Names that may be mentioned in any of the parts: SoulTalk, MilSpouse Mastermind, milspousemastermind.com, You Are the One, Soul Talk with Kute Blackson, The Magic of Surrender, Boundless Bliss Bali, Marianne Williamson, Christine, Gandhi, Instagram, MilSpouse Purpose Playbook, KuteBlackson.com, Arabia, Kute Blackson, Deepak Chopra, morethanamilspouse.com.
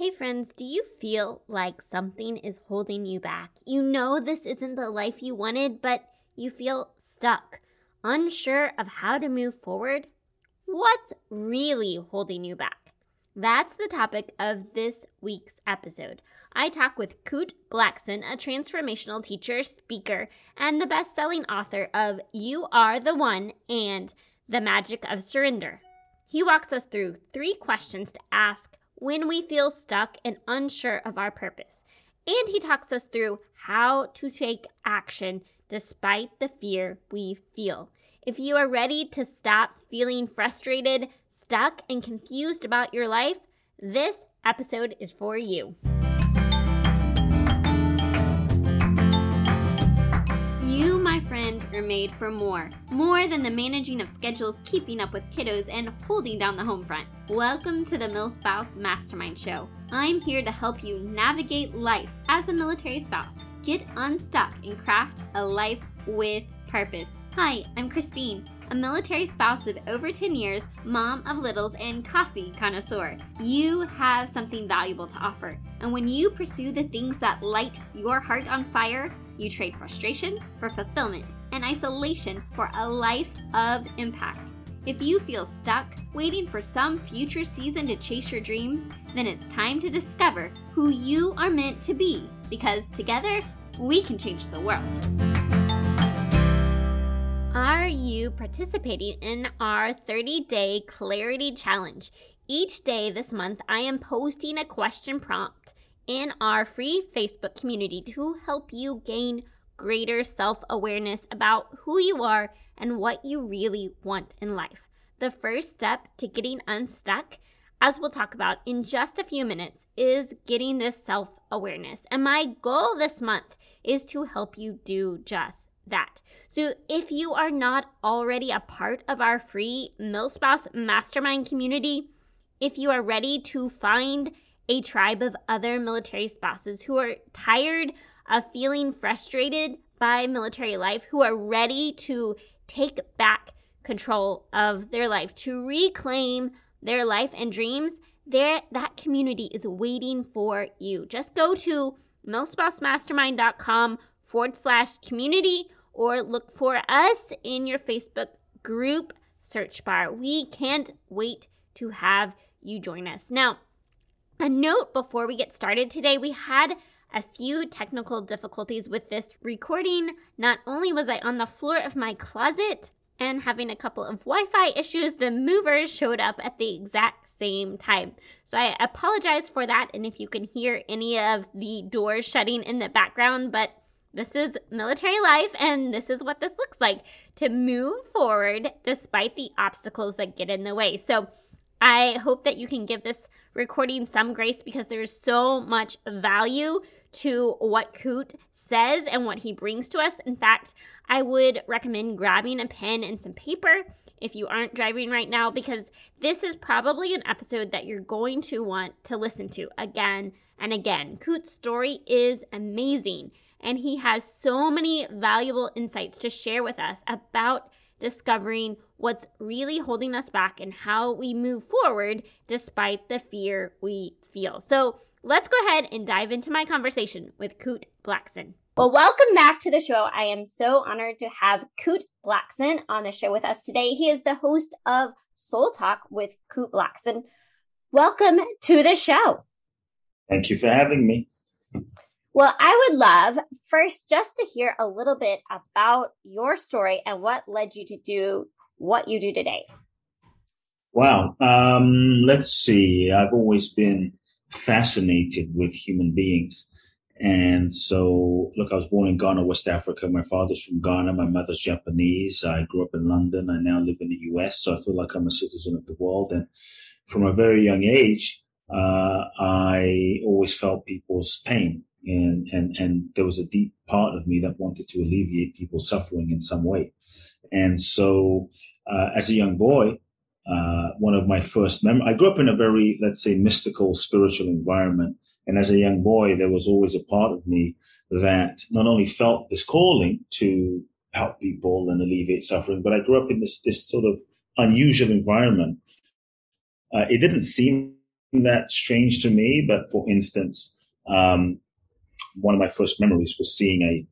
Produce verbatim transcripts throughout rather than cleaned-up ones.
Hey friends, do you feel like something is holding you back? You know this isn't the life you wanted, but you feel stuck, unsure of how to move forward? What's really holding you back? That's the topic of this week's episode. I talk with Kute Blackson, a transformational teacher, speaker, and the best-selling author of You Are the One and The Magic of Surrender. He walks us through three questions to ask when we feel stuck and unsure of our purpose. And he talks us through how to take action despite the fear we feel. If you are ready to stop feeling frustrated, stuck, and confused about your life, this episode is for you. You, my friend, are made for more. More than the managing of schedules, keeping up with kiddos, and holding down the home front. Welcome to the MilSpouse Mastermind Show. I'm here to help you navigate life as a military spouse, get unstuck, and craft a life with purpose. Hi, I'm Christine, a military spouse with over ten years, mom of littles, and coffee connoisseur. You have something valuable to offer. And when you pursue the things that light your heart on fire, you trade frustration for fulfillment and isolation for a life of impact. If you feel stuck, waiting for some future season to chase your dreams, then it's time to discover who you are meant to be, because together, we can change the world. Are you participating in our thirty-day Clarity Challenge? Each day this month, I am posting a question prompt in our free Facebook community to help you gain greater self-awareness about who you are and what you really want in life. The first step to getting unstuck, as we'll talk about in just a few minutes, is getting this self-awareness. And my goal this month is to help you do just that. So if you are not already a part of our free MilSpouse Mastermind community, if you are ready to find a tribe of other military spouses who are tired of feeling frustrated by military life, who are ready to take back control of their life, to reclaim their life and dreams, there that community is waiting for you. Just go to MilSpouse Mastermind dot com forward slash community, or look for us in your Facebook group search bar. We can't wait to have you join us. Now, a note before we get started today, we had a few technical difficulties with this recording. Not only was I on the floor of my closet and having a couple of Wi-Fi issues, the movers showed up at the exact same time. So I apologize for that, and if you can hear any of the doors shutting in the background, but this is military life, and this is what this looks like to move forward despite the obstacles that get in the way. So I hope that you can give this recording some grace, because there's so much value to what Kute says and what he brings to us. In fact, I would recommend grabbing a pen and some paper if you aren't driving right now, because this is probably an episode that you're going to want to listen to again and again. Kute's story is amazing, and he has so many valuable insights to share with us about discovering what's really holding us back and how we move forward despite the fear we feel. So let's go ahead and dive into my conversation with Kute Blackson. Well, welcome back to the show. I am so honored to have Kute Blackson on the show with us today. He is the host of Soul Talk with Kute Blackson. Welcome to the show. Thank you for having me. Well, I would love first just to hear a little bit about your story and what led you to do what you do today. Wow. Um, let's see. I've always been fascinated with human beings. And so, look, I was born in Ghana, West Africa. My father's from Ghana. My mother's Japanese. I grew up in London. I now live in the U S. So I feel like I'm a citizen of the world. And from a very young age, uh, I always felt people's pain. And, and, and there was a deep part of me that wanted to alleviate people's suffering in some way. And so uh, as a young boy, uh, one of my first memories, I grew up in a very, let's say, mystical, spiritual environment. And as a young boy, there was always a part of me that not only felt this calling to help people and alleviate suffering, but I grew up in this, this sort of unusual environment. Uh, it didn't seem that's strange to me, but for instance, um, one of my first memories was seeing a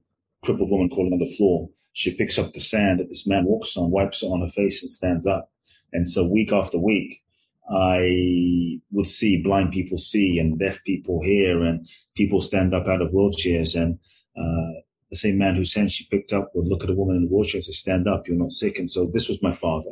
crippled woman crawling on the floor. She picks up the sand that this man walks on, wipes it on her face, and stands up. And so week after week, I would see blind people see and deaf people hear and people stand up out of wheelchairs. And uh, the same man who sand she picked up would look at a woman in a wheelchair and say, stand up, you're not sick. And so this was my father.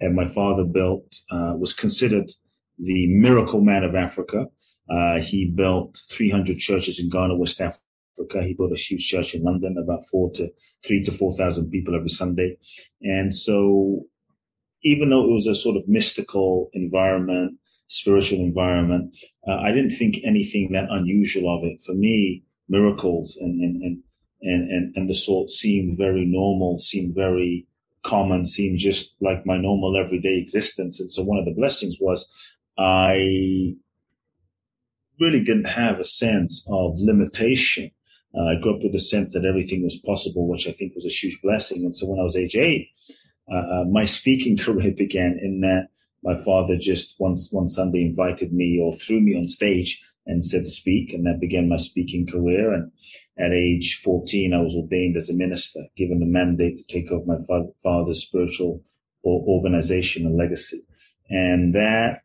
And my father built, uh, was considered the miracle man of Africa. Uh, he built three hundred churches in Ghana, West Africa. He built a huge church in London, about four to three to four thousand people every Sunday. And so even though it was a sort of mystical environment, spiritual environment, uh, I didn't think anything that unusual of it. For me, miracles and and and and, and, and the sort seemed very normal, seemed very common, seemed just like my normal everyday existence. And so one of the blessings was I really didn't have a sense of limitation. Uh, I grew up with the sense that everything was possible, which I think was a huge blessing. And so when I was age eight, uh, my speaking career began, in that my father just once one Sunday invited me or threw me on stage and said, speak. And that began my speaking career. And at age fourteen, I was ordained as a minister, given the mandate to take over my fa- father's spiritual or organization and legacy. And that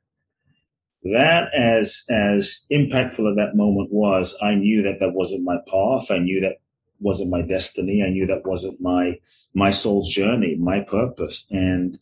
That as, as impactful as that moment was, I knew that that wasn't my path. I knew that wasn't my destiny. I knew that wasn't my, my soul's journey, my purpose. And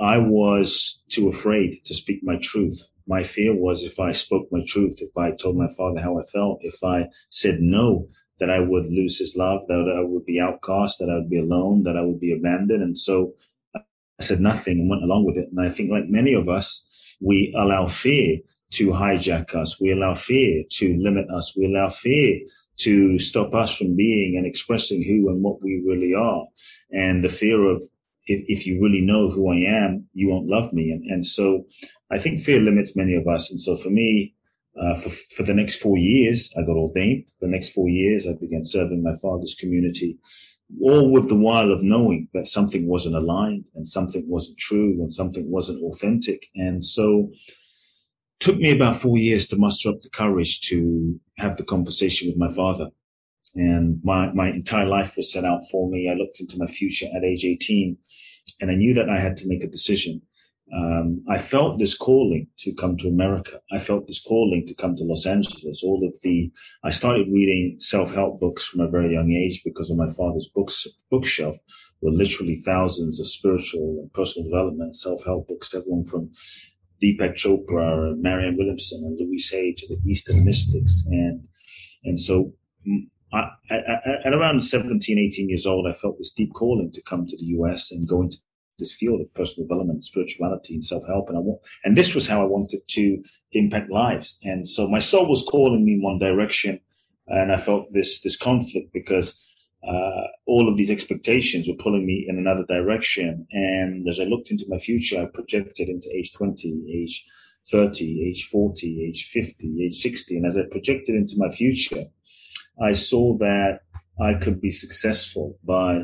I was too afraid to speak my truth. My fear was, if I spoke my truth, if I told my father how I felt, if I said no, that I would lose his love, that I would be outcast, that I would be alone, that I would be abandoned. And so I said nothing and went along with it. And I think, like many of us, we allow fear to hijack us. We allow fear to limit us. We allow fear to stop us from being and expressing who and what we really are. And the fear of, if, if you really know who I am, you won't love me. And, and so I think fear limits many of us. And so for me, uh, for, for the next four years, I got ordained. The next four years, I began serving my father's community, all with the while of knowing that something wasn't aligned and something wasn't true and something wasn't authentic. And so it took me about four years to muster up the courage to have the conversation with my father. And my, my entire life was set out for me. I looked into my future at age eighteen, and I knew that I had to make a decision. Um, I felt this calling to come to America. I felt this calling to come to Los Angeles. All of the, I started reading self-help books from a very young age because of my father's books, bookshelf were literally thousands of spiritual and personal development, self-help books, everyone from Deepak Chopra and Marianne Williamson and Louise Hay to the Eastern mystics. And, and so I, I, at around seventeen, eighteen years old, I felt this deep calling to come to the U S and go into this field of personal development, spirituality, and self-help. And I want, and this was how I wanted to impact lives. And so my soul was calling me in one direction. And I felt this, this conflict because, uh, all of these expectations were pulling me in another direction. And as I looked into my future, I projected into age twenty, age thirty, age forty, age fifty, age sixty. And as I projected into my future, I saw that I could be successful by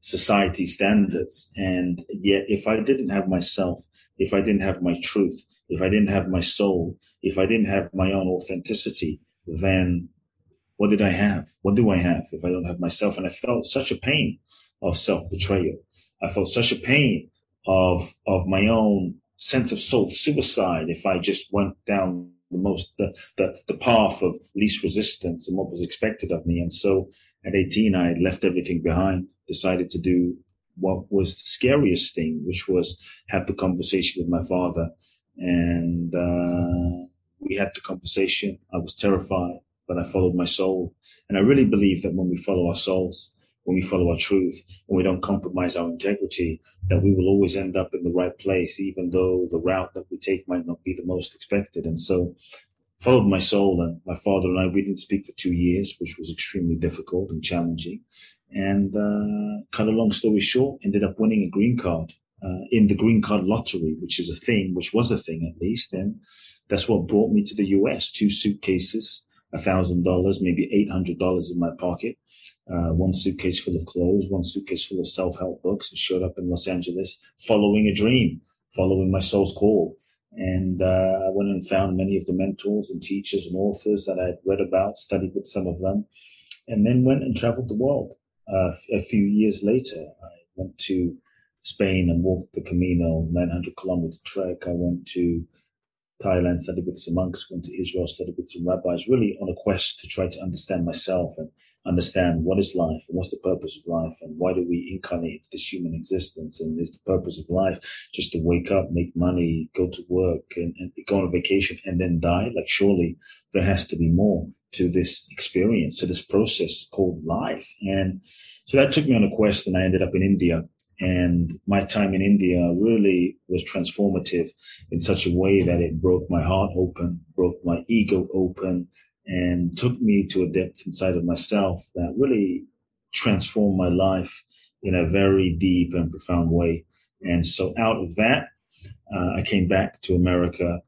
society standards. And yet, if I didn't have myself, if I didn't have my truth, if I didn't have my soul, if I didn't have my own authenticity, then what did I have? What do I have if I don't have myself? And I felt such a pain of self-betrayal. I felt such a pain of, of my own sense of soul suicide if I just went down the most, the, the, the path of least resistance and what was expected of me. And so at eighteen, I had left everything behind, decided to do what was the scariest thing, which was have the conversation with my father. And uh, we had the conversation. I was terrified, but I followed my soul. And I really believe that when we follow our souls, when we follow our truth, when we don't compromise our integrity, that we will always end up in the right place, even though the route that we take might not be the most expected. And so followed my soul, and my father and I, we didn't speak for two years, which was extremely difficult and challenging. And uh, cut a long story short, ended up winning a green card uh, in the green card lottery, which is a thing, which was a thing at least. And that's what brought me to the U S. Two suitcases, a thousand dollars, maybe eight hundred dollars in my pocket. Uh, one suitcase full of clothes, one suitcase full of self-help books. And showed up in Los Angeles, following a dream, following my soul's call. And uh, I went and found many of the mentors and teachers and authors that I had read about, studied with some of them, and then went and traveled the world. Uh, a few years later, I went to Spain and walked the Camino, nine hundred kilometer trek. I went to Thailand, studied with some monks, went to Israel, studied with some rabbis, really on a quest to try to understand myself and understand what is life and what's the purpose of life and why do we incarnate into this human existence, and is the purpose of life just to wake up, make money, go to work and, and go on a vacation and then die? Like, surely there has to be more to this experience, to this process called life. And so that took me on a quest, and I ended up in India. And my time in India really was transformative in such a way that it broke my heart open, broke my ego open, and took me to a depth inside of myself that really transformed my life in a very deep and profound way. And so out of that, uh, I came back to America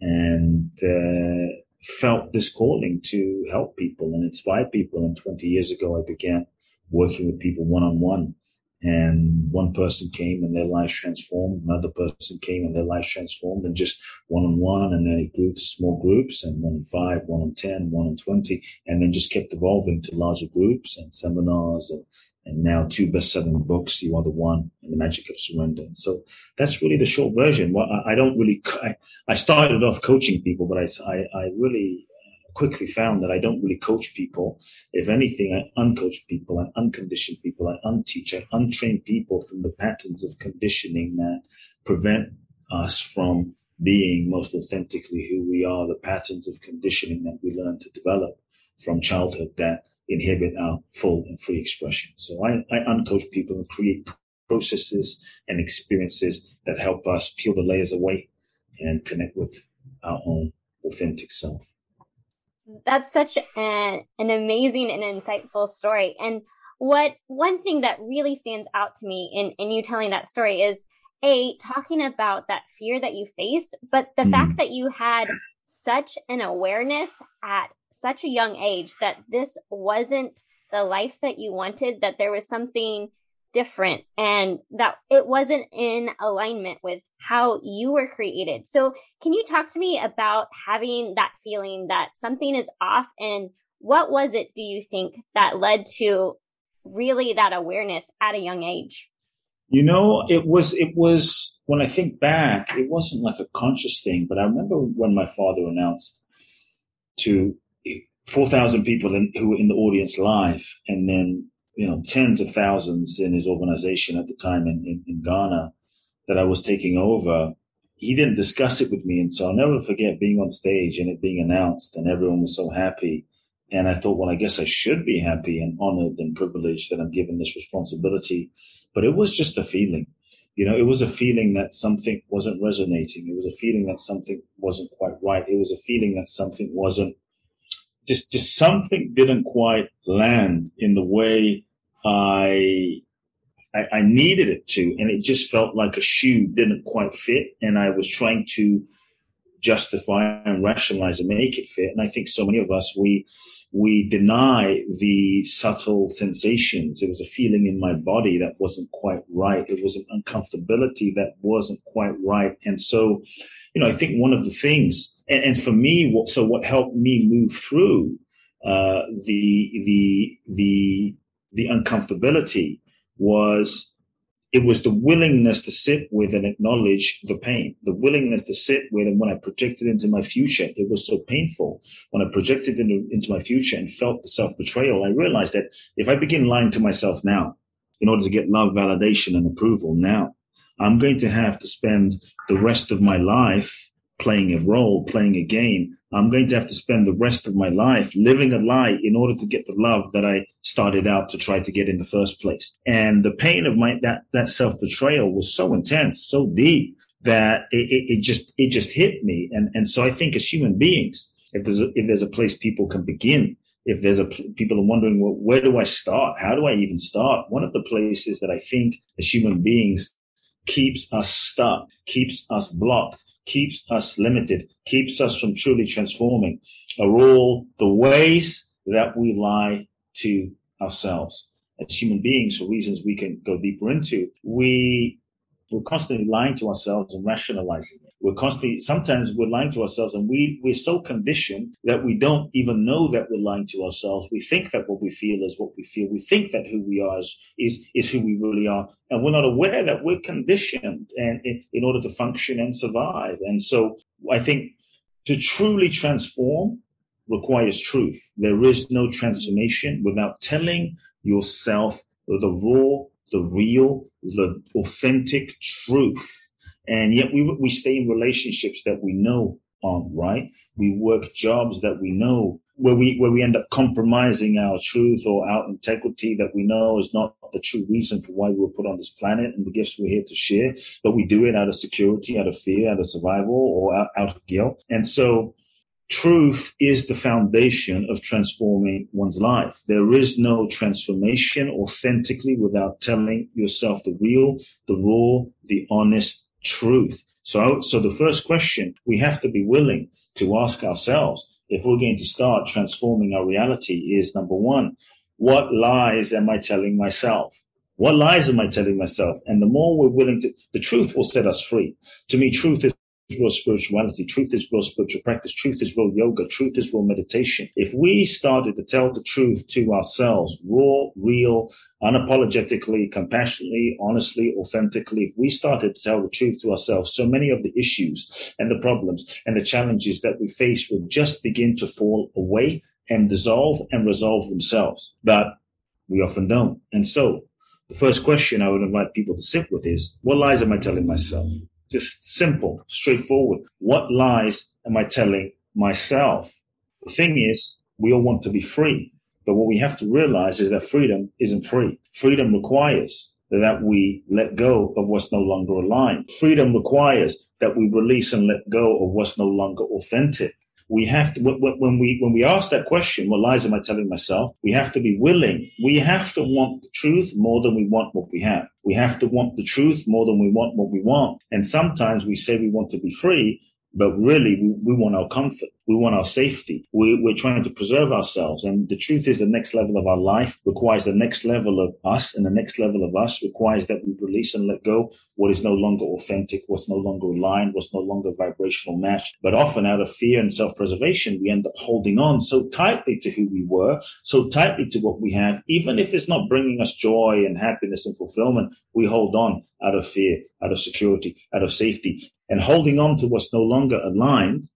and uh, felt this calling to help people and inspire people. And twenty years ago, I began working with people one-on-one. And one person came and their life transformed. Another person came and their life transformed, and just one on one. And then it grew to small groups, and one on five, one on ten, one on twenty, and then just kept evolving to larger groups and seminars, and, and now two best-selling books, You Are the One and The Magic of Surrender. And so that's really the short version. Well, I, I don't really. I, I started off coaching people, but I, I, I really. quickly found that I don't really coach people. If anything, I uncoach people, I uncondition people, I unteach, I untrain people from the patterns of conditioning that prevent us from being most authentically who we are, the patterns of conditioning that we learn to develop from childhood that inhibit our full and free expression. So I, I uncoach people and create processes and experiences that help us peel the layers away and connect with our own authentic self. That's such an, an amazing and insightful story. And what one thing that really stands out to me in, in you telling that story is, A, talking about that fear that you faced, but the mm. fact that you had such an awareness at such a young age that this wasn't the life that you wanted, that there was something different and that it wasn't in alignment with how you were created. So can you talk to me about having that feeling that something is off, and what was it, do you think, that led to really that awareness at a young age? You know, it was, it was, when I think back, it wasn't like a conscious thing, but I remember when my father announced to four thousand people in, who were in the audience live, and then you know, tens of thousands in his organization at the time in, in, in Ghana, that I was taking over. He didn't discuss it with me. And so I'll never forget being on stage and it being announced, and everyone was so happy. And I thought, well, I guess I should be happy and honored and privileged that I'm given this responsibility. But it was just a feeling. You know, it was a feeling that something wasn't resonating. It was a feeling that something wasn't quite right. It was a feeling that something wasn't, just, just something didn't quite land in the way I, I needed it to, and it just felt like a shoe didn't quite fit, and I was trying to justify and rationalize and make it fit. And I think so many of us, we we deny the subtle sensations. It was a feeling in my body that wasn't quite right. It was an uncomfortability that wasn't quite right. And so, you know, I think one of the things, and, and for me, what, so what helped me move through uh, the the the The uncomfortability was, it was the willingness to sit with and acknowledge the pain, the willingness to sit with. And when I projected into my future, it was so painful. When I projected into, into my future and felt the self-betrayal, I realized that if I begin lying to myself now in order to get love, validation, and approval now, I'm going to have to spend the rest of my life playing a role, playing a game. I'm going to have to spend the rest of my life living a lie in order to get the love that I started out to try to get in the first place. And the pain of my that that self-betrayal was so intense, so deep, that it, it, it just it just hit me. And and so I think as human beings, if there's a, if there's a place people can begin, if there's a people are wondering, well, where do I start? How do I even start? One of the places that I think as human beings keeps us stuck, keeps us blocked, keeps us limited, keeps us from truly transforming, are all the ways that we lie to ourselves. As human beings, for reasons we can go deeper into, we, we're constantly lying to ourselves and rationalizing it. We're constantly, sometimes we're lying to ourselves, and we, we're so conditioned that we don't even know that we're lying to ourselves. We think that what we feel is what we feel. We think that who we are is, is, is who we really are. And we're not aware that we're conditioned and in, in order to function and survive. And so I think to truly transform requires truth. There is no transformation without telling yourself the raw, the real, the authentic truth. And yet we we stay in relationships that we know aren't right. We work jobs that we know where we where we end up compromising our truth or our integrity that we know is not the true reason for why we were put on this planet and the gifts we're here to share. But we do it out of security, out of fear, out of survival, or out, out of guilt. And so truth is the foundation of transforming one's life. There is no transformation authentically without telling yourself the real, the raw, the honest truth. So, so the first question we have to be willing to ask ourselves if we're going to start transforming our reality is, number one, what lies am I telling myself? What lies am I telling myself? And the more we're willing to, the truth will set us free. To me, truth is real spirituality. Truth is real spiritual practice. Truth is real yoga. Truth is real meditation. If we started to tell the truth to ourselves, raw, real, unapologetically, compassionately, honestly, authentically, if we started to tell the truth to ourselves, so many of the issues and the problems and the challenges that we face would just begin to fall away and dissolve and resolve themselves. But we often don't. And so the first question I would invite people to sit with is, what lies am I telling myself? Just simple, straightforward. What lies am I telling myself? The thing is, we all want to be free. But what we have to realize is that freedom isn't free. Freedom requires that we let go of what's no longer aligned. Freedom requires that we release and let go of what's no longer authentic. We have to, when we, when we ask that question, what lies am I telling myself? We have to be willing. We have to want the truth more than we want what we have. We have to want the truth more than we want what we want. And sometimes we say we want to be free, but really we, we want our comfort. We want our safety. We, we're trying to preserve ourselves. And the truth is the next level of our life requires the next level of us. And the next level of us requires that we release and let go what is no longer authentic, what's no longer aligned, what's no longer a vibrational match. But often out of fear and self-preservation, we end up holding on so tightly to who we were, so tightly to what we have. Even if it's not bringing us joy and happiness and fulfillment, we hold on out of fear, out of security, out of safety. And holding on to what's no longer aligned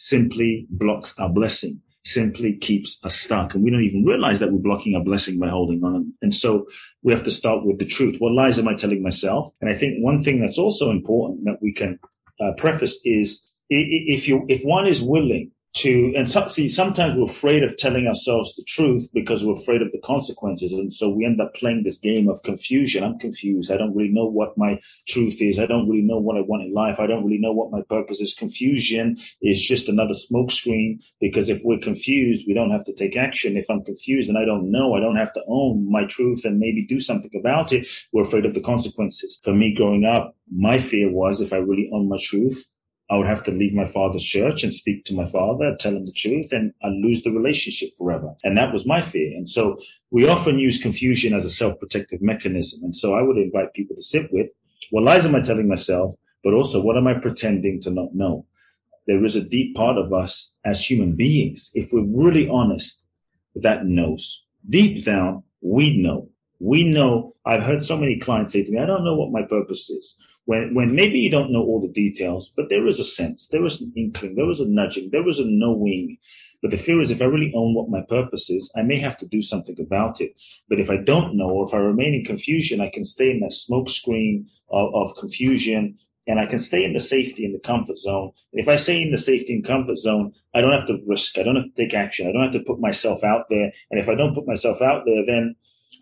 simply blocks our blessing, simply keeps us stuck. And we don't even realize that we're blocking our blessing by holding on. And so we have to start with the truth. What lies am I telling myself? And I think one thing that's also important that we can uh, preface is if you, if one is willing to, and so, see, sometimes we're afraid of telling ourselves the truth because we're afraid of the consequences. And so we end up playing this game of confusion. I'm confused. I don't really know what my truth is. I don't really know what I want in life. I don't really know what my purpose is. Confusion is just another smokescreen, because if we're confused, we don't have to take action. If I'm confused and I don't know, I don't have to own my truth and maybe do something about it. We're afraid of the consequences. For me growing up, my fear was if I really own my truth, I would have to leave my father's church and speak to my father, tell him the truth, and I lose the relationship forever. And that was my fear. And so we often use confusion as a self-protective mechanism. And so I would invite people to sit with, what lies am I telling myself, but also what am I pretending to not know? There is a deep part of us as human beings, if we're really honest, that knows. Deep down, we know. We know, I've heard so many clients say to me, I don't know what my purpose is. When, when maybe you don't know all the details, but there is a sense, there is an inkling, there is a nudging, there is a knowing. But the fear is if I really own what my purpose is, I may have to do something about it. But if I don't know, or if I remain in confusion, I can stay in that smoke screen of, of confusion, and I can stay in the safety and the comfort zone. If I stay in the safety and comfort zone, I don't have to risk, I don't have to take action, I don't have to put myself out there. And if I don't put myself out there, then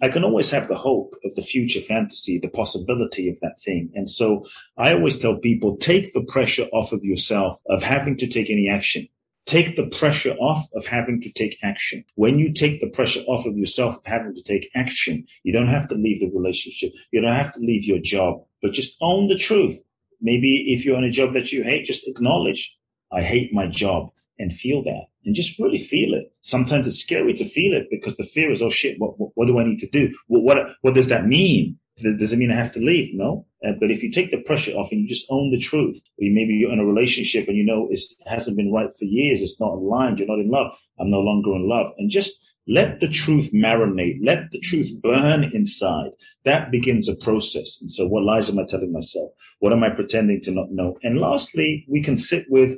I can always have the hope of the future fantasy, the possibility of that thing. And so I always tell people, take the pressure off of yourself of having to take any action. Take the pressure off of having to take action. When you take the pressure off of yourself of having to take action, you don't have to leave the relationship. You don't have to leave your job, but just own the truth. Maybe if you're in a job that you hate, just acknowledge, I hate my job, and feel that. And just really feel it. Sometimes it's scary to feel it because the fear is, oh shit, what, what, what do I need to do? What, what, what does that mean? Does it mean I have to leave? No. Uh, but if you take the pressure off and you just own the truth, or maybe you're in a relationship and you know it's, it hasn't been right for years, it's not aligned, you're not in love, I'm no longer in love. And just let the truth marinate. Let the truth burn inside. That begins a process. And so what lies am I telling myself? What am I pretending to not know? And lastly, we can sit with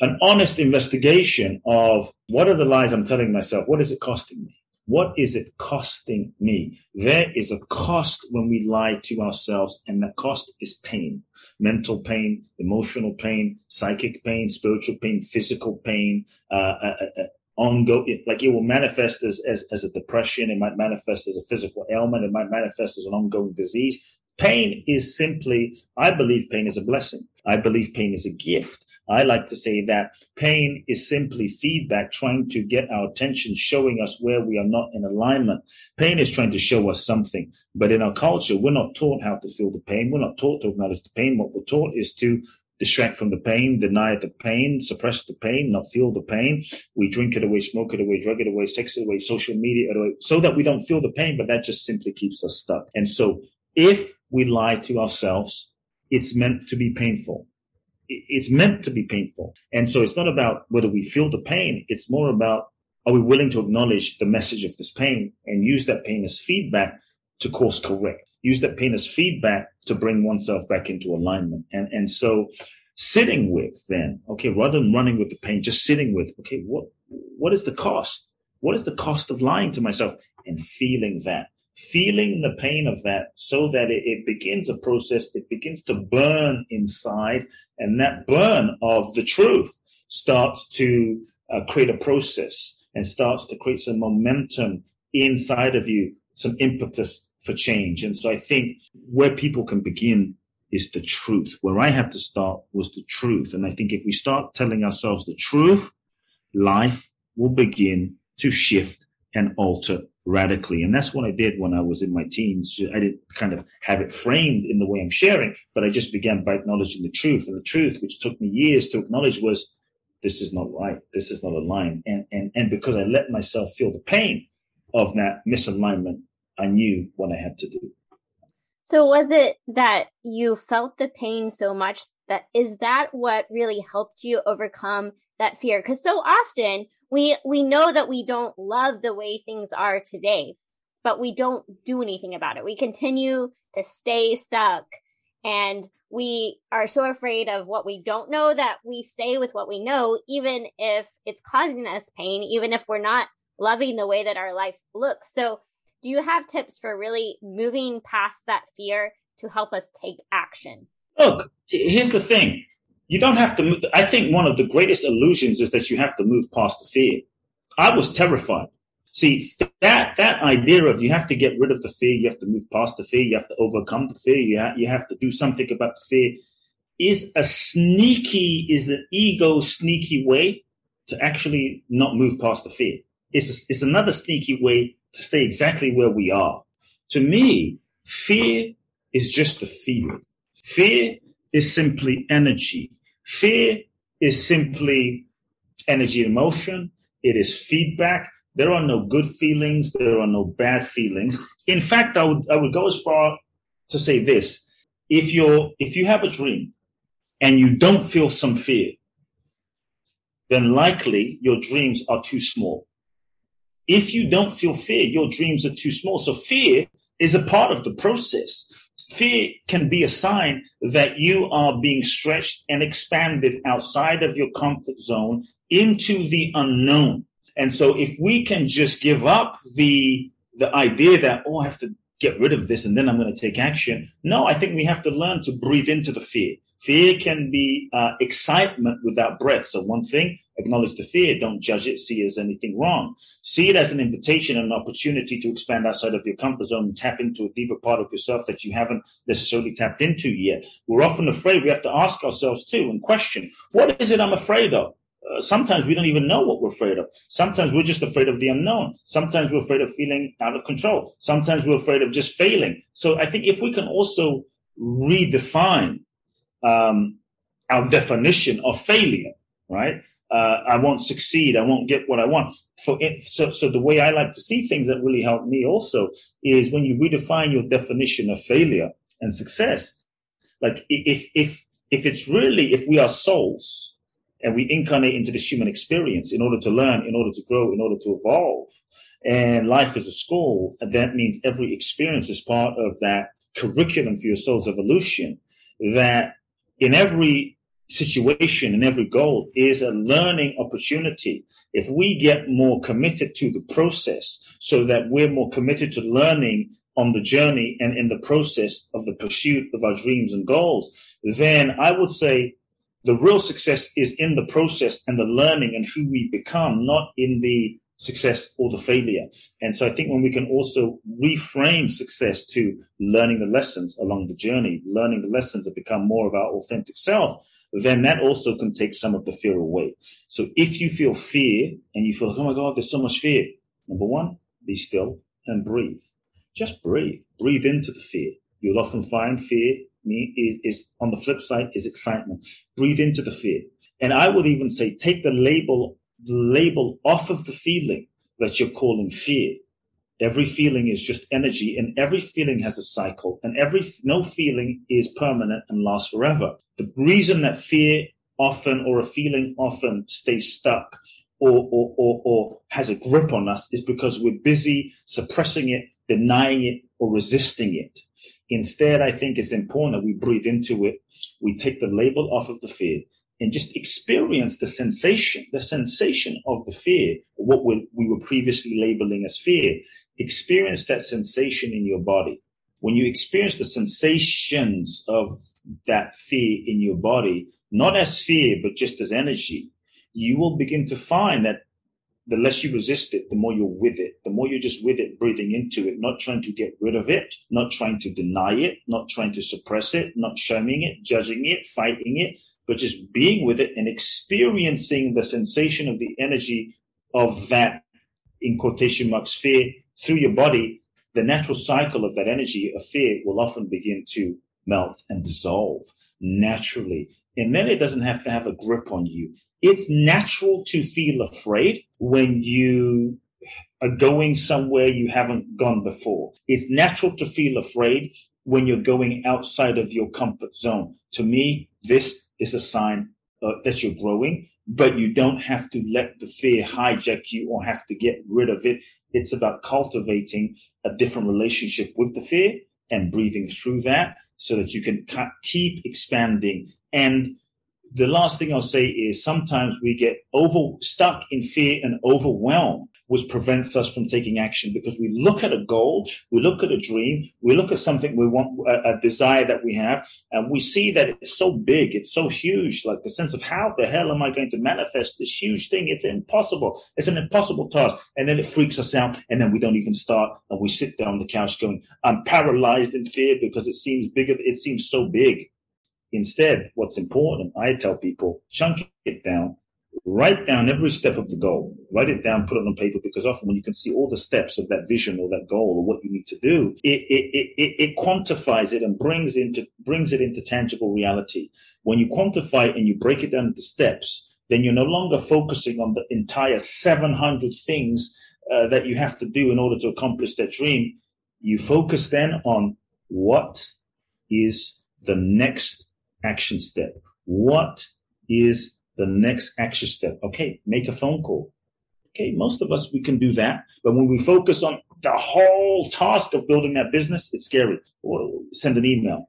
an honest investigation of what are the lies I'm telling myself? What is it costing me? What is it costing me? There is a cost when we lie to ourselves, and the cost is pain, mental pain, emotional pain, psychic pain, spiritual pain, physical pain, uh, uh, uh, ongoing, like it will manifest as, as, as a depression. It might manifest as a physical ailment. It might manifest as an ongoing disease. Pain is simply, I believe pain is a blessing. I believe pain is a gift. I like to say that pain is simply feedback trying to get our attention, showing us where we are not in alignment. Pain is trying to show us something. But in our culture, we're not taught how to feel the pain. We're not taught to acknowledge the pain. What we're taught is to distract from the pain, deny the pain, suppress the pain, not feel the pain. We drink it away, smoke it away, drug it away, sex it away, social media it away, so that we don't feel the pain, but that just simply keeps us stuck. And so if we lie to ourselves, it's meant to be painful. It's meant to be painful. And so it's not about whether we feel the pain. It's more about, are we willing to acknowledge the message of this pain and use that pain as feedback to course correct? Use that pain as feedback to bring oneself back into alignment. And, and so sitting with then, okay, rather than running with the pain, just sitting with, okay, what what is the cost? What is the cost of lying to myself? And feeling that. Feeling the pain of that so that it, it begins a process, it begins to burn inside, and that burn of the truth starts to uh, create a process and starts to create some momentum inside of you, some impetus for change. And so I think where people can begin is the truth. Where I had to start was the truth. And I think if we start telling ourselves the truth, life will begin to shift and alter radically. And that's what I did when I was in my teens. I didn't kind of have it framed in the way I'm sharing, but I just began by acknowledging the truth. And the truth, which took me years to acknowledge, was this is not right. This is not aligned. And, and, and because I let myself feel the pain of that misalignment, I knew what I had to do. So was it that you felt the pain so much that is that what really helped you overcome that fear? Because so often we we know that we don't love the way things are today, but we don't do anything about it. We continue to stay stuck, and we are so afraid of what we don't know that we stay with what we know, even if it's causing us pain, even if we're not loving the way that our life looks. So do you have tips for really moving past that fear to help us take action? Look, here's the thing. You don't have to move. I think one of the greatest illusions is that you have to move past the fear. I was terrified. See, that that idea of you have to get rid of the fear, you have to move past the fear, you have to overcome the fear, you, ha- you have to do something about the fear is a sneaky, is an ego sneaky way to actually not move past the fear. It's, a, it's another sneaky way to stay exactly where we are. To me, fear is just a feeling. Fear is simply energy. Fear is simply energy and emotion. It is feedback. There are no good feelings. There are no bad feelings. In fact, I would I would go as far to say this. If you're if you have a dream and you don't feel some fear, then likely your dreams are too small. If you don't feel fear, your dreams are too small. So fear is a part of the process. Fear can be a sign that you are being stretched and expanded outside of your comfort zone into the unknown. And so if we can just give up the the idea that, oh, I have to get rid of this and then I'm going to take action. No, I think we have to learn to breathe into the fear. Fear can be uh, excitement without breath. So one thing, acknowledge the fear. Don't judge it. See it as anything wrong. See it as an invitation and an opportunity to expand outside of your comfort zone and tap into a deeper part of yourself that you haven't necessarily tapped into yet. We're often afraid. We have to ask ourselves too and question, what is it I'm afraid of? Uh, sometimes we don't even know what we're afraid of. Sometimes we're just afraid of the unknown. Sometimes we're afraid of feeling out of control. Sometimes we're afraid of just failing. So I think if we can also redefine um, our definition of failure, right? uh, I won't succeed. I won't get what I want. So, it, so, so the way I like to see things that really helped me also is when you redefine your definition of failure and success. Like if, if, if it's really, if we are souls and we incarnate into this human experience in order to learn, in order to grow, in order to evolve, and life is a school, and that means every experience is part of that curriculum for your soul's evolution, that in every situation, in every goal is a learning opportunity. If we get more committed to the process so that we're more committed to learning on the journey and in the process of the pursuit of our dreams and goals, then I would say the real success is in the process and the learning and who we become, not in the success or the failure. And so I think when we can also reframe success to learning the lessons along the journey, learning the lessons that become more of our authentic self, then that also can take some of the fear away. So if you feel fear and you feel, oh my God, there's so much fear. Number one, be still and breathe. Just breathe. Breathe into the fear. You'll often find fear is, is on the flip side is excitement. Breathe into the fear. And I would even say take the label The label off of the feeling that you're calling fear. Every feeling is just energy, and every feeling has a cycle, and every no feeling is permanent and lasts forever. The reason that fear often or a feeling often stays stuck or or or, or has a grip on us is because we're busy suppressing it, denying it, or resisting it. Instead, I think it's important that we breathe into it. We take the label off of the fear and just experience the sensation, the sensation of the fear, what we were previously labeling as fear. Experience that sensation in your body. When you experience the sensations of that fear in your body, not as fear, but just as energy, you will begin to find that the less you resist it, the more you're with it, the more you're just with it, breathing into it, not trying to get rid of it, not trying to deny it, not trying to suppress it, not shaming it, judging it, fighting it, but just being with it and experiencing the sensation of the energy of that, in quotation marks, fear through your body. The natural cycle of that energy of fear will often begin to melt and dissolve naturally. And then it doesn't have to have a grip on you. It's natural to feel afraid when you are going somewhere you haven't gone before. It's natural to feel afraid when you're going outside of your comfort zone. To me, this is a sign uh, that you're growing, but you don't have to let the fear hijack you or have to get rid of it. It's about cultivating a different relationship with the fear and breathing through that so that you can keep expanding. And the last thing I'll say is sometimes we get over stuck in fear and overwhelmed, which prevents us from taking action because we look at a goal, we look at a dream, we look at something we want, a, a desire that we have, and we see that it's so big, it's so huge, like the sense of how the hell am I going to manifest this huge thing? It's impossible. It's an impossible task. And then it freaks us out, and then we don't even start, and we sit there on the couch going, I'm paralyzed in fear because it seems bigger, it seems so big. Instead, what's important, I tell people, chunk it down, write down every step of the goal, write it down, put it on paper, because often when you can see all the steps of that vision or that goal or what you need to do, it it it, it quantifies it and brings into brings it into tangible reality. When you quantify it and you break it down into steps, then you're no longer focusing on the entire seven hundred things uh, that you have to do in order to accomplish that dream. You focus then on what is the next action step. What is the next action step? Okay, make a phone call. Okay, most of us, we can do that. But when we focus on the whole task of building that business, it's scary. Or send an email.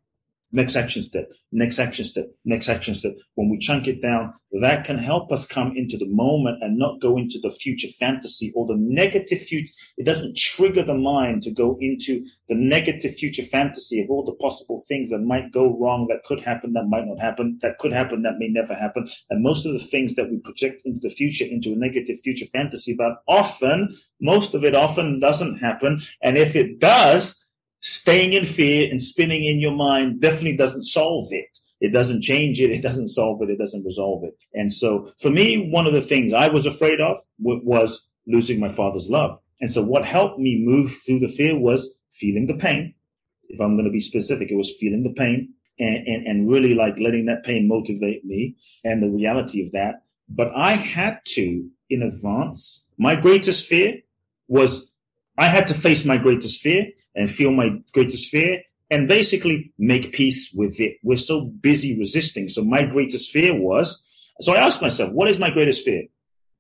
Next action step, next action step, next action step. When we chunk it down, that can help us come into the moment and not go into the future fantasy or the negative future. It doesn't trigger the mind to go into the negative future fantasy of all the possible things that might go wrong, that could happen, that might not happen, that could happen, that may never happen. And most of the things that we project into the future, into a negative future fantasy about, often, most of it often doesn't happen. And if it does, staying in fear and spinning in your mind definitely doesn't solve it. It doesn't change it. It doesn't solve it. It doesn't resolve it. And so for me, one of the things I was afraid of w- was losing my father's love. And so what helped me move through the fear was feeling the pain. If I'm going to be specific, it was feeling the pain and, and, and really like letting that pain motivate me and the reality of that. But I had to, in advance, my greatest fear was I had to face my greatest fear and feel my greatest fear and basically make peace with it. We're so busy resisting. So my greatest fear was, so I asked myself, what is my greatest fear?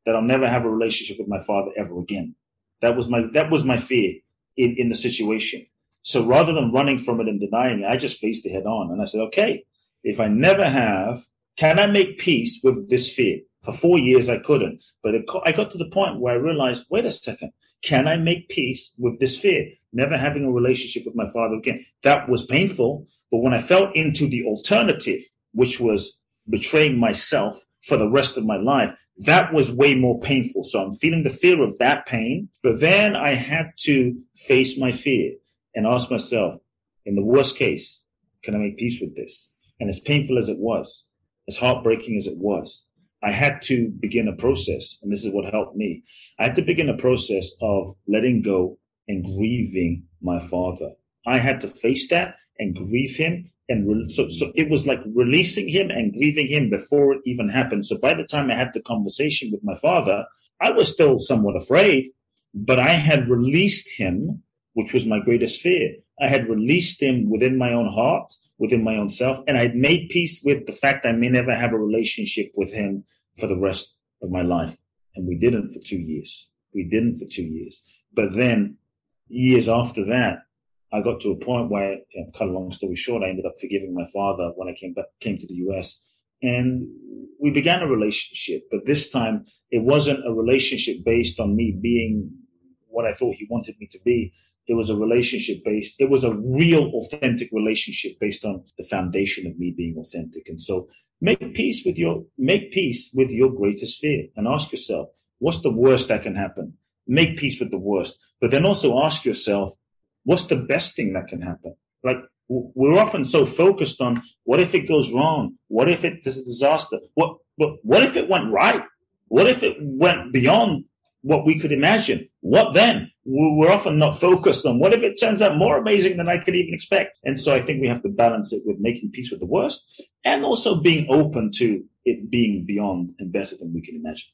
That I'll never have a relationship with my father ever again. That was my, that was my fear in, in the situation. So rather than running from it and denying it, I just faced it head on. And I said, okay, if I never have, can I make peace with this fear? For four years, I couldn't. But it, I got to the point where I realized, wait a second, can I make peace with this fear? Never having a relationship with my father again. That was painful. But when I fell into the alternative, which was betraying myself for the rest of my life, that was way more painful. So I'm feeling the fear of that pain. But then I had to face my fear and ask myself, in the worst case, can I make peace with this? And as painful as it was, as heartbreaking as it was, I had to begin a process. And this is what helped me. I had to begin a process of letting go and grieving my father. I had to face that and grieve him. And re- so, so it was like releasing him and grieving him before it even happened. So by the time I had the conversation with my father, I was still somewhat afraid, but I had released him, which was my greatest fear. I had released him within my own heart, within my own self, and I had made peace with the fact I may never have a relationship with him for the rest of my life. And we didn't for two years. We didn't for two years. But then years after that, I got to a point where, you know, cut a long story short, I ended up forgiving my father when I came back, came to the U S, and we began a relationship. But this time, it wasn't a relationship based on me being what I thought he wanted me to be. It was a relationship based, it was a real authentic relationship based on the foundation of me being authentic. And so make peace with your, make peace with your greatest fear and ask yourself, what's the worst that can happen? Make peace with the worst. But then also ask yourself, what's the best thing that can happen? Like, we're often so focused on what if it goes wrong? What if it is a disaster? What, what, what if it went right? What if it went beyond what we could imagine? What then? We're often not focused on what if it turns out more amazing than I could even expect? And so I think we have to balance it with making peace with the worst and also being open to it being beyond and better than we can imagine.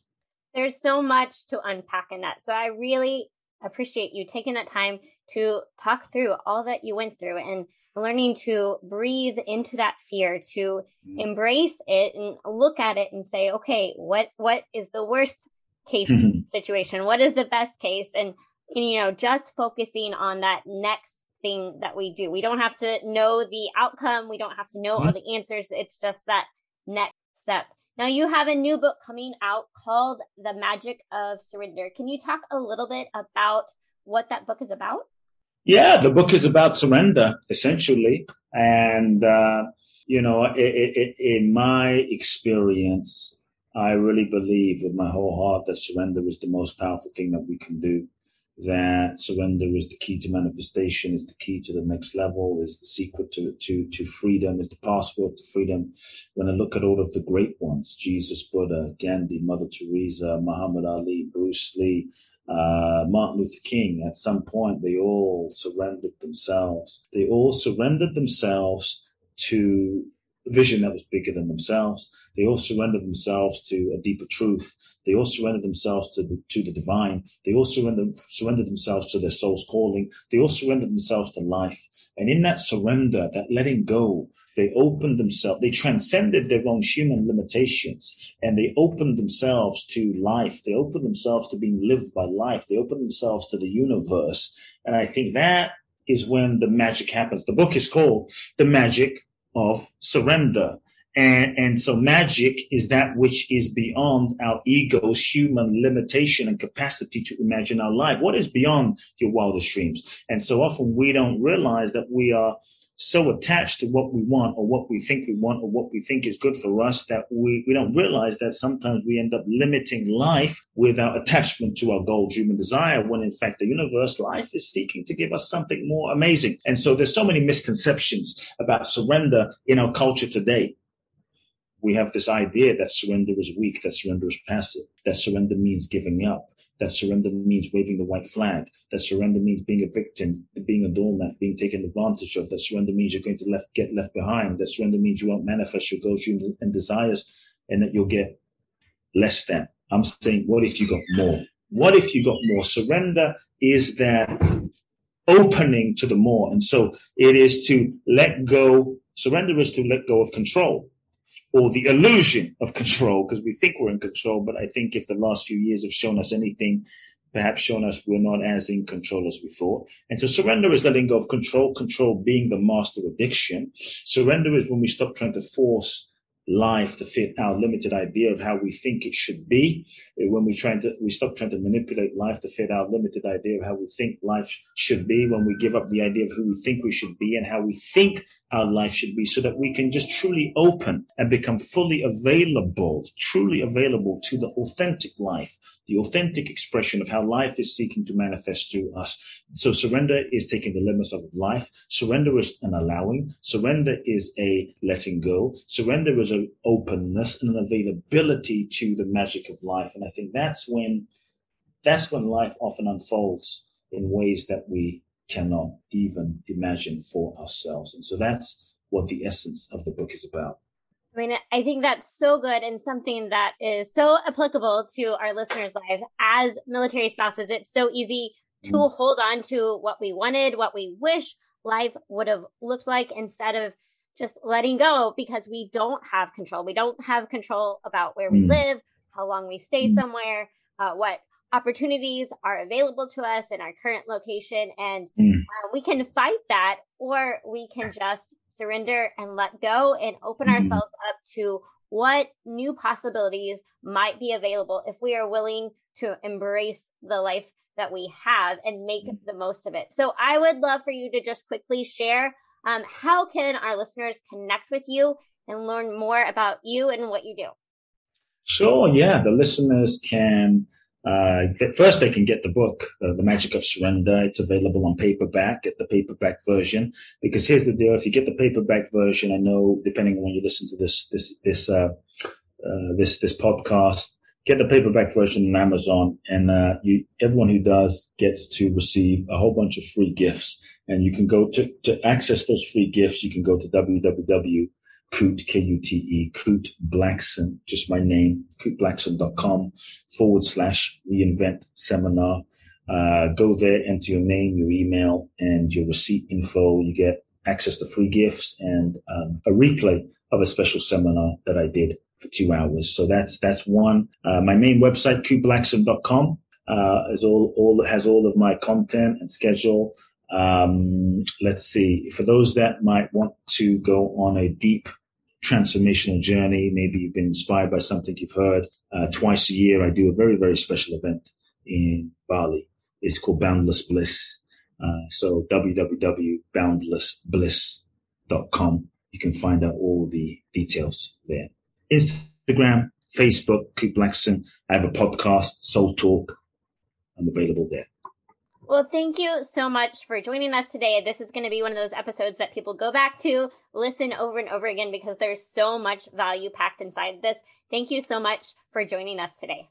There's so much to unpack in that. So I really appreciate you taking that time to talk through all that you went through and learning to breathe into that fear, to mm. embrace it and look at it and say, okay, what what is the worst case mm-hmm. situation? What is the best case? And, and, you know, just focusing on that next thing that we do. We don't have to know the outcome. We don't have to know mm. all the answers. It's just that next step. Now, you have a new book coming out called The Magic of Surrender. Can you talk a little bit about what that book is about? Yeah, the book is about surrender, essentially. And, uh, you know, it, it, it, in my experience, I really believe with my whole heart that surrender is the most powerful thing that we can do, that surrender is the key to manifestation, is the key to the next level, is the secret to to to freedom, is the password to freedom. When I look at all of the great ones, Jesus, Buddha, Gandhi, Mother Teresa, Muhammad Ali, Bruce Lee, uh, Martin Luther King, at some point, they all surrendered themselves. They all surrendered themselves to vision that was bigger than themselves. They all surrendered themselves to a deeper truth. They all surrendered themselves to the, to the divine. They all surrendered, surrendered themselves to their soul's calling. They all surrendered themselves to life. And in that surrender, that letting go, they opened themselves. They transcended their own human limitations and they opened themselves to life. They opened themselves to being lived by life. They opened themselves to the universe. And I think that is when the magic happens. The book is called The Magic of Surrender. And, and so magic is that which is beyond our ego's human limitation and capacity to imagine our life. What is beyond your wildest dreams? And so often we don't realize that we are so attached to what we want or what we think we want or what we think is good for us that we, we don't realize that sometimes we end up limiting life with our attachment to our goal, dream, and desire, when in fact the universe, life, is seeking to give us something more amazing. And so there's so many misconceptions about surrender in our culture today. We have this idea that surrender is weak, that surrender is passive, that surrender means giving up, that surrender means waving the white flag, that surrender means being a victim, being a doormat, being taken advantage of, that surrender means you're going to left, get left behind, that surrender means you won't manifest your goals, dreams, and desires, and that you'll get less than. I'm saying, what if you got more? What if you got more? Surrender is that opening to the more. And so it is to let go. Surrender is to let go of control, or the illusion of control, because we think we're in control. But I think if the last few years have shown us anything, perhaps shown us we're not as in control as we thought. And so surrender is letting go of control, control being the master addiction. Surrender is when we stop trying to force life to fit our limited idea of how we think it should be. When we try to, we stop trying to manipulate life to fit our limited idea of how we think life should be. When we give up the idea of who we think we should be and how we think our life should be, so that we can just truly open and become fully available, truly available to the authentic life, the authentic expression of how life is seeking to manifest through us. So surrender is taking the limits off of life. Surrender is an allowing. Surrender is a letting go. Surrender is an openness and an availability to the magic of life. And I think that's when, that's when life often unfolds in ways that we cannot even imagine for ourselves. And so that's what the essence of the book is about. I mean, I think that's so good, and something that is so applicable to our listeners' lives as military spouses. It's so easy to mm. hold on to what we wanted, what we wish life would have looked like, instead of just letting go, because we don't have control. We don't have control about where we mm. live, how long we stay mm. somewhere, uh, what opportunities are available to us in our current location. And mm. uh, we can fight that, or we can just surrender and let go and open mm. ourselves up to what new possibilities might be available if we are willing to embrace the life that we have and make mm. the most of it. So I would love for you to just quickly share um, how can our listeners connect with you and learn more about you and what you do? Sure. Yeah. The listeners can Uh, th- first, they can get the book, uh, The Magic of Surrender. It's available on paperback. Get the paperback version, because here's the deal. If you get the paperback version, I know, depending on when you listen to this, this, this, uh, uh, this, this podcast, get the paperback version on Amazon. And, uh, you, everyone who does gets to receive a whole bunch of free gifts. And you can go to, to access those free gifts. You can go to www dot kute, K U T E, Kute Blackson, just my name, Kuteblackson dot com forward slash reinvent seminar. Uh, go there, enter your name, your email, and your receipt info. You get access to free gifts and um, a replay of a special seminar that I did for two hours. So that's, that's one. Uh, my main website, Kuteblackson dot com, uh, is all, all, has all of my content and schedule. Um, let's see. For those that might want to go on a deep transformational journey, maybe you've been inspired by something you've heard. Uh, twice a year, I do a very, very special event in Bali. It's called Boundless Bliss. Uh, so www dot boundless bliss dot com. You can find out all the details there. Instagram, Facebook, Kute Blackson. I have a podcast, Soul Talk. I'm available there. Well, thank you so much for joining us today. This is going to be one of those episodes that people go back to, listen over and over again, because there's so much value packed inside this. Thank you so much for joining us today.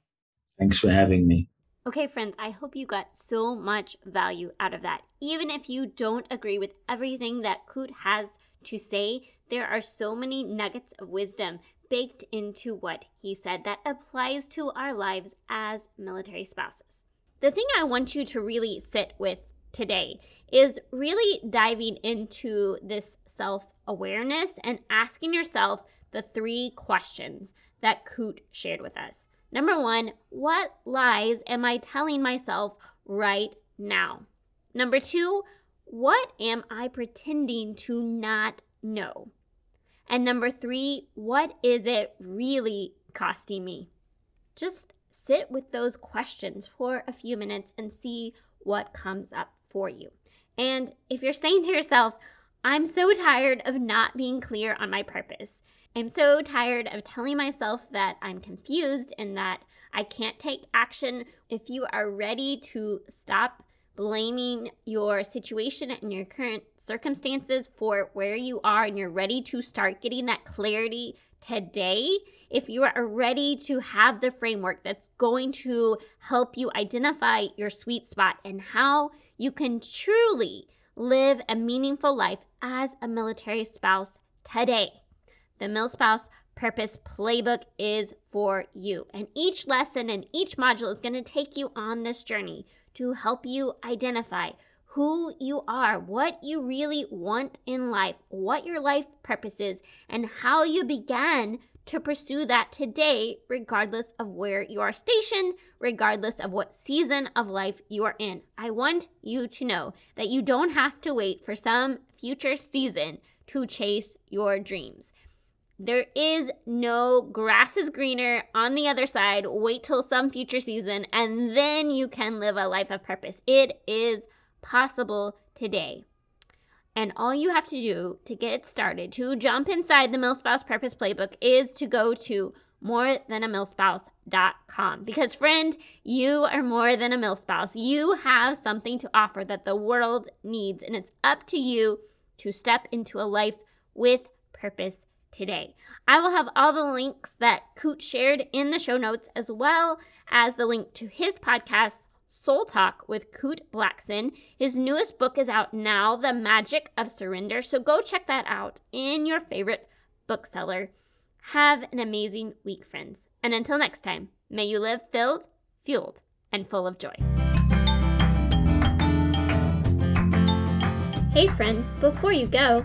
Thanks for having me. Okay, friends, I hope you got so much value out of that. Even if you don't agree with everything that Kute has to say, there are so many nuggets of wisdom baked into what he said that applies to our lives as military spouses. The thing I want you to really sit with today is really diving into this self-awareness and asking yourself the three questions that Kute shared with us. Number one, what lies am I telling myself right now? Number two, what am I pretending to not know? And number three, what is it really costing me? Just sit with those questions for a few minutes and see what comes up for you. And if you're saying to yourself, I'm so tired of not being clear on my purpose. I'm so tired of telling myself that I'm confused and that I can't take action. If you are ready to stop blaming your situation and your current circumstances for where you are, and you're ready to start getting that clarity today, if you are ready to have the framework that's going to help you identify your sweet spot and how you can truly live a meaningful life as a military spouse today, the MilSpouse Purpose Playbook is for you. And each lesson and each module is going to take you on this journey to help you identify who you are, what you really want in life, what your life purpose is, and how you began to pursue that today, regardless of where you are stationed, regardless of what season of life you are in. I want you to know that you don't have to wait for some future season to chase your dreams. There is no grass is greener on the other side, wait till some future season, and then you can live a life of purpose. It is possible today. And all you have to do to get started, to jump inside the MilSpouse Purpose Playbook, is to go to more than a mil spouse dot com. Because friend, you are more than a MilSpouse. You have something to offer that the world needs, and it's up to you to step into a life with purpose today. I will have all the links that Kute shared in the show notes, as well as the link to his podcast, Soul Talk with Kute Blackson. His newest book is out now, The Magic of Surrender. So go check that out in your favorite bookseller. Have an amazing week, friends. And until next time, may you live filled, fueled, and full of joy. Hey friend, before you go,